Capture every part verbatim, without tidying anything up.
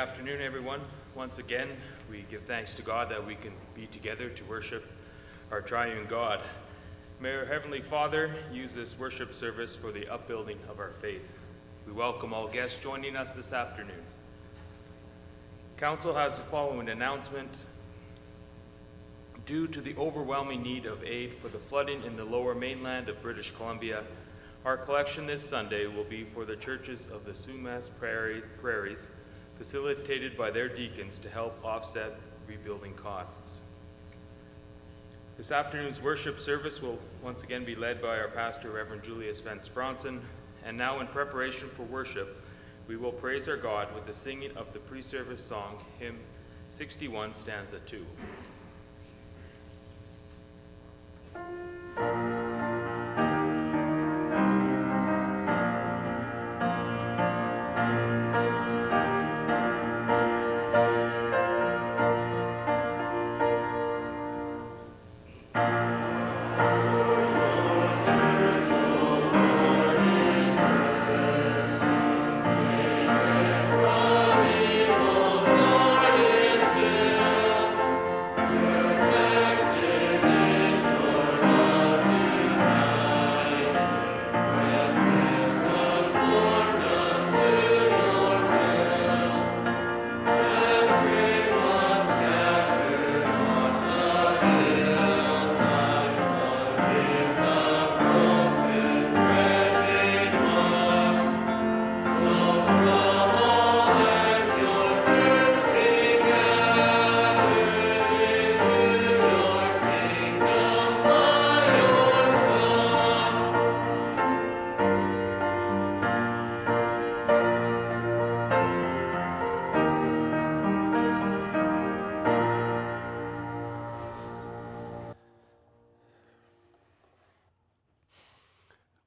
afternoon, everyone. Once again, we give thanks to God that we can be together to worship our triune God. May our Heavenly Father use this worship service for the upbuilding of our faith. We welcome all guests joining us this afternoon. Council has the following announcement. Due to the overwhelming need of aid for the flooding in the lower mainland of British Columbia, our collection this Sunday will be for the churches of the Sumas Prairie, Prairies, facilitated by their deacons to help offset rebuilding costs. This afternoon's worship service will once again be led by our pastor, Reverend Julius VanSpronsen, and now in preparation for worship, we will praise our God with the singing of the pre-service song, Hymn sixty-one, stanza two.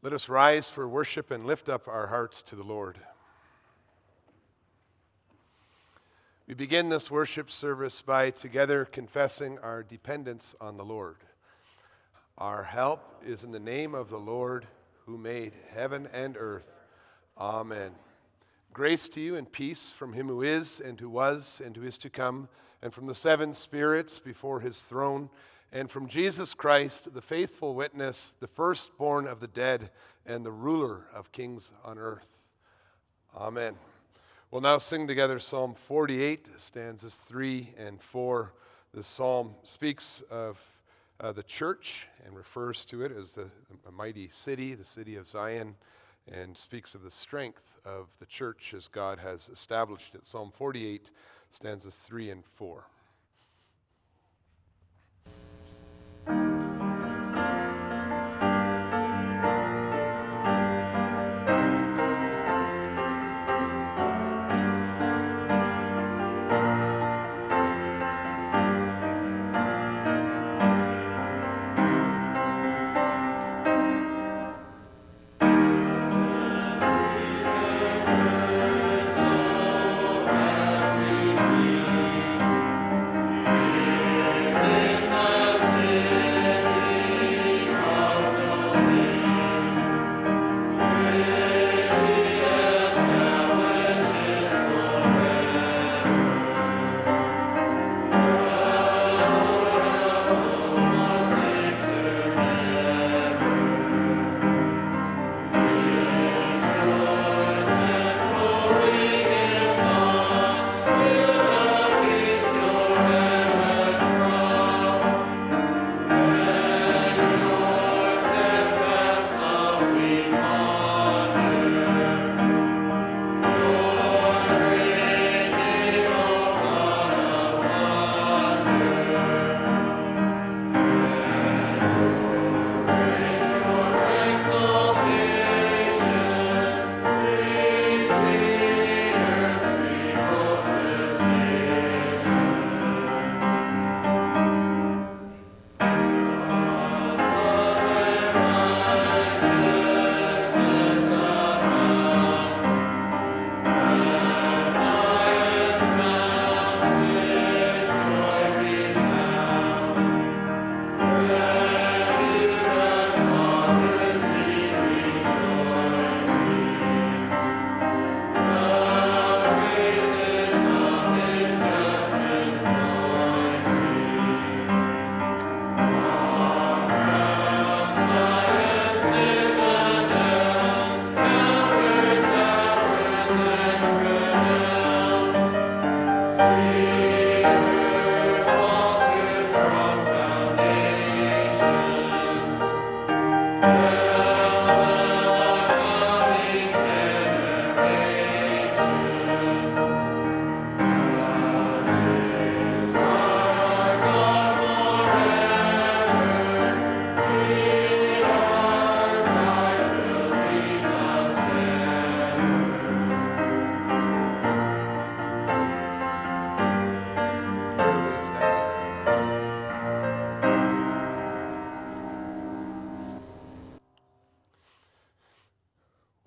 Let us rise for worship and lift up our hearts to the Lord. We begin this worship service by together confessing our dependence on the Lord. Our help is in the name of the Lord who made heaven and earth. Amen. Grace to you and peace from him who is and who was and who is to come, and from the seven spirits before his throne, and from Jesus Christ, the faithful witness, the firstborn of the dead, and the ruler of kings on earth. Amen. We'll now sing together Psalm forty-eight, stanzas three and four. This psalm speaks of uh, the church and refers to it as the a mighty city, the city of Zion, and speaks of the strength of the church as God has established it. Psalm forty-eight, stanzas three and four.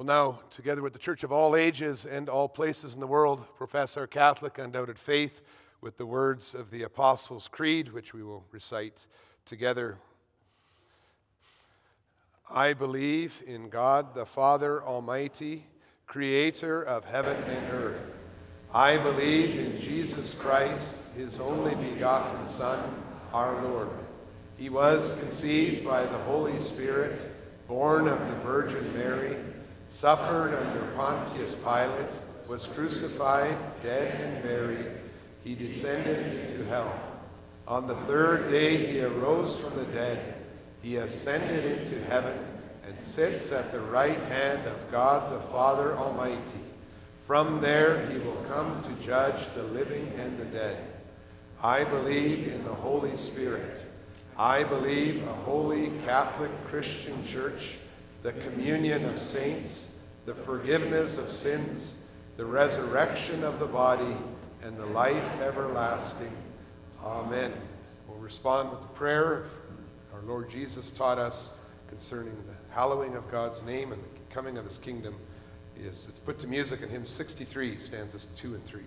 Well, now, together with the Church of all ages and all places in the world, profess our Catholic undoubted faith with the words of the Apostles' Creed, which we will recite together. I believe in God, the Father Almighty, creator of heaven and earth. I believe in Jesus Christ, his only begotten Son, our Lord. He was conceived by the Holy Spirit, born of the Virgin Mary, suffered under Pontius Pilate, was crucified, dead, and buried. He descended into hell. On the third day he arose from the dead. He ascended into heaven and sits at the right hand of God the Father Almighty. From there he will come to judge the living and the dead. I believe in the Holy Spirit. I believe a holy Catholic Christian Church, the communion of saints, the forgiveness of sins, the resurrection of the body, and the life everlasting. Amen. We'll respond with the prayer our Lord Jesus taught us concerning the hallowing of God's name and the coming of his kingdom. It's put to music in hymn sixty-three, stanzas two and three.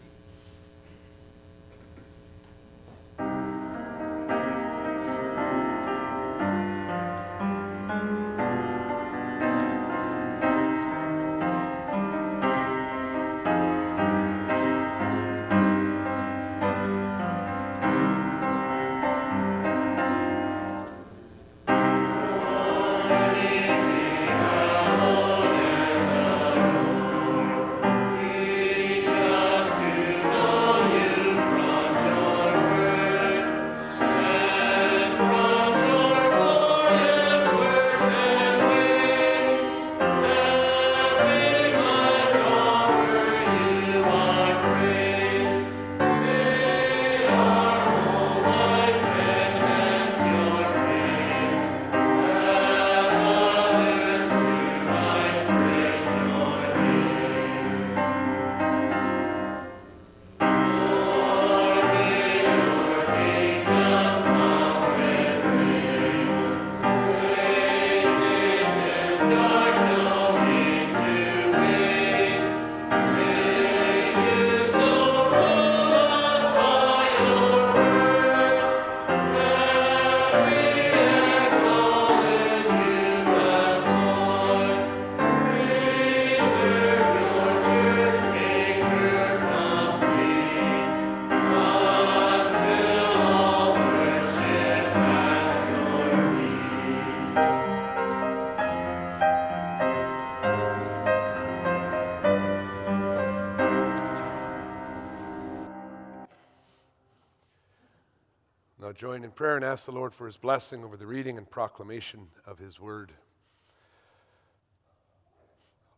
Join in prayer and ask the Lord for his blessing over the reading and proclamation of his word.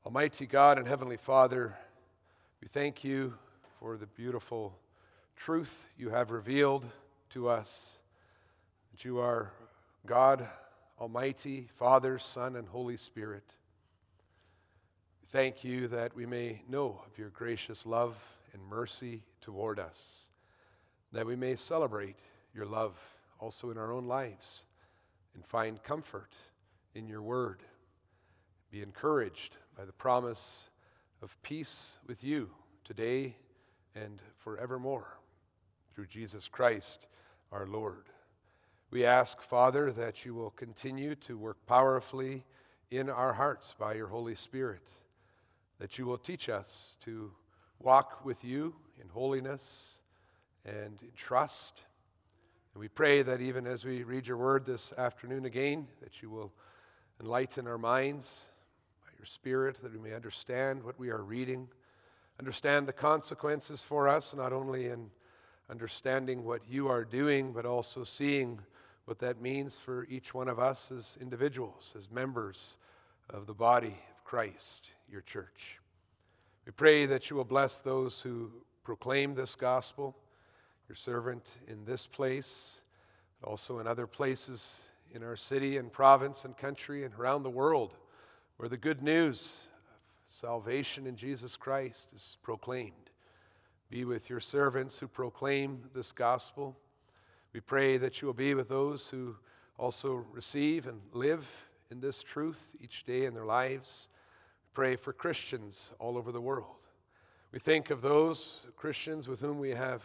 Almighty God and Heavenly Father, we thank you for the beautiful truth you have revealed to us, that you are God Almighty, Father, Son, and Holy Spirit. We thank you that we may know of your gracious love and mercy toward us, that we may celebrate your love also in our own lives, and find comfort in your word. Be encouraged by the promise of peace with you today and forevermore through Jesus Christ our Lord. We ask, Father, that you will continue to work powerfully in our hearts by your Holy Spirit, that you will teach us to walk with you in holiness and in trust. And we pray that even as we read your word this afternoon again, that you will enlighten our minds by your Spirit, that we may understand what we are reading, understand the consequences for us, not only in understanding what you are doing, but also seeing what that means for each one of us as individuals, as members of the body of Christ, your church. We pray that you will bless those who proclaim this gospel, your servant in this place, but also in other places in our city and province and country and around the world, where the good news of salvation in Jesus Christ is proclaimed. Be with your servants who proclaim this gospel. We pray that you will be with those who also receive and live in this truth each day in their lives. We pray for Christians all over the world. We think of those Christians with whom we have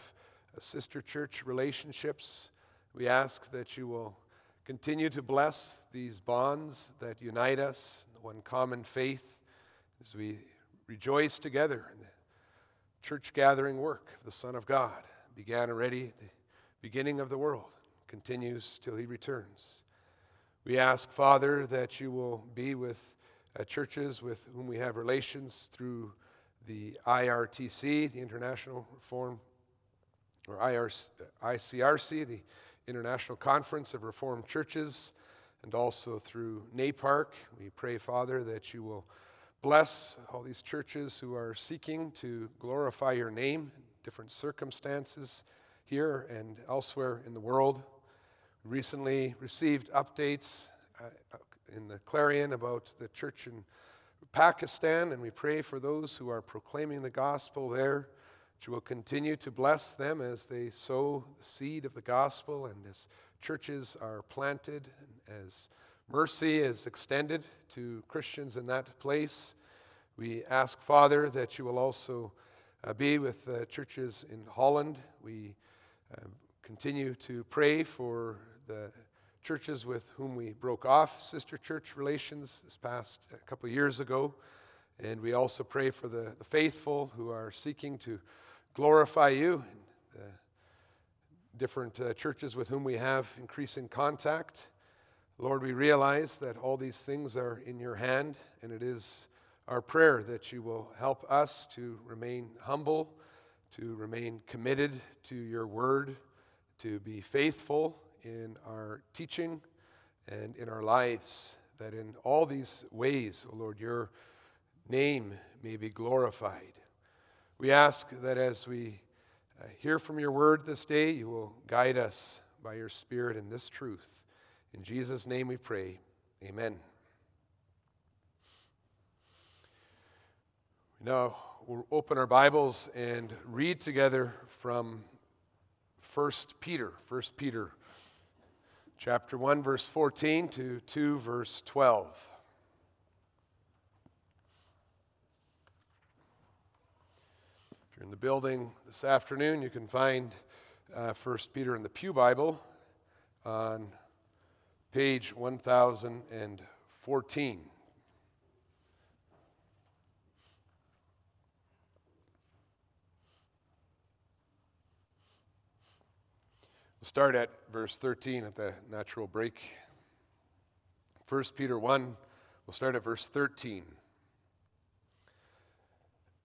sister church relationships. We ask that you will continue to bless these bonds that unite us in one common faith as we rejoice together in the church gathering work of the Son of God. It began already at the beginning of the world, continues till he returns. We ask, Father, that you will be with uh, churches with whom we have relations through the I R T C, the International Reform, or I R C, I C R C, the International Conference of Reformed Churches, and also through NAPARC. We pray, Father, that you will bless all these churches who are seeking to glorify your name in different circumstances here and elsewhere in the world. Recently received updates uh, in the Clarion about the church in Pakistan, and we pray for those who are proclaiming the gospel there, that you will continue to bless them as they sow the seed of the gospel and as churches are planted, and as mercy is extended to Christians in that place. We ask, Father, that you will also uh, be with uh, churches in Holland. We uh, continue to pray for the churches with whom we broke off sister church relations this past a couple years ago. And we also pray for the, the faithful who are seeking to glorify you in the different uh, churches with whom we have increasing contact. Lord, we realize that all these things are in your hand, and it is our prayer that you will help us to remain humble, to remain committed to your word, to be faithful in our teaching and in our lives, that in all these ways, O Lord, your name may be glorified. We ask that as we uh, hear from your word this day, you will guide us by your Spirit in this truth. In Jesus' name we pray, amen. Now we'll open our Bibles and read together from First Peter, First Peter chapter one, verse fourteen to two, verse twelve. If you're in the building this afternoon, you can find uh, First Peter in the Pew Bible on page one thousand fourteen. Start at verse thirteen at the natural break. First Peter one, we'll start at verse thirteen.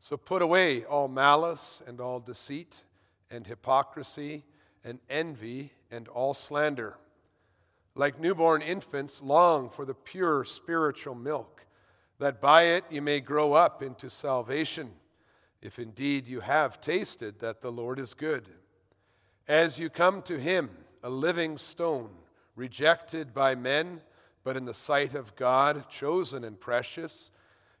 So put away all malice and all deceit and hypocrisy, and envy, and all slander. Like newborn infants, long for the pure spiritual milk, that by it you may grow up into salvation, if indeed you have tasted that the Lord is good. As you come to him, a living stone, rejected by men, but in the sight of God, chosen and precious,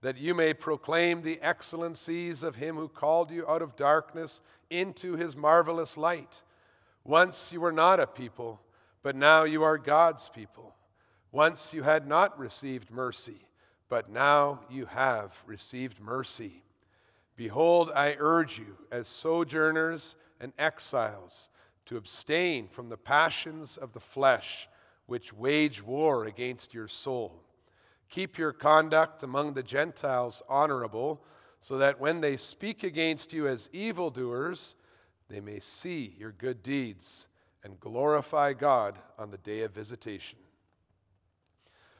that you may proclaim the excellencies of him who called you out of darkness into his marvelous light. Once you were not a people, but now you are God's people. Once you had not received mercy, but now you have received mercy. Behold, I urge you, as sojourners and exiles, to abstain from the passions of the flesh, which wage war against your soul. Keep your conduct among the Gentiles honorable, so that when they speak against you as evildoers, they may see your good deeds and glorify God on the day of visitation.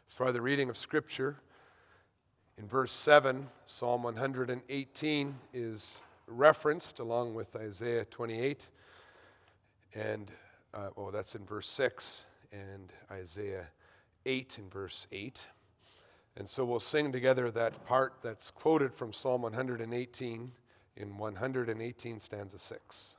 As far as the reading of Scripture, in verse seven, Psalm one hundred eighteen is referenced along with Isaiah twenty-eight, and, uh, oh, that's in verse six, and Isaiah eight in verse eight. And so we'll sing together that part that's quoted from Psalm one hundred eighteen in one hundred eighteen, stanza six.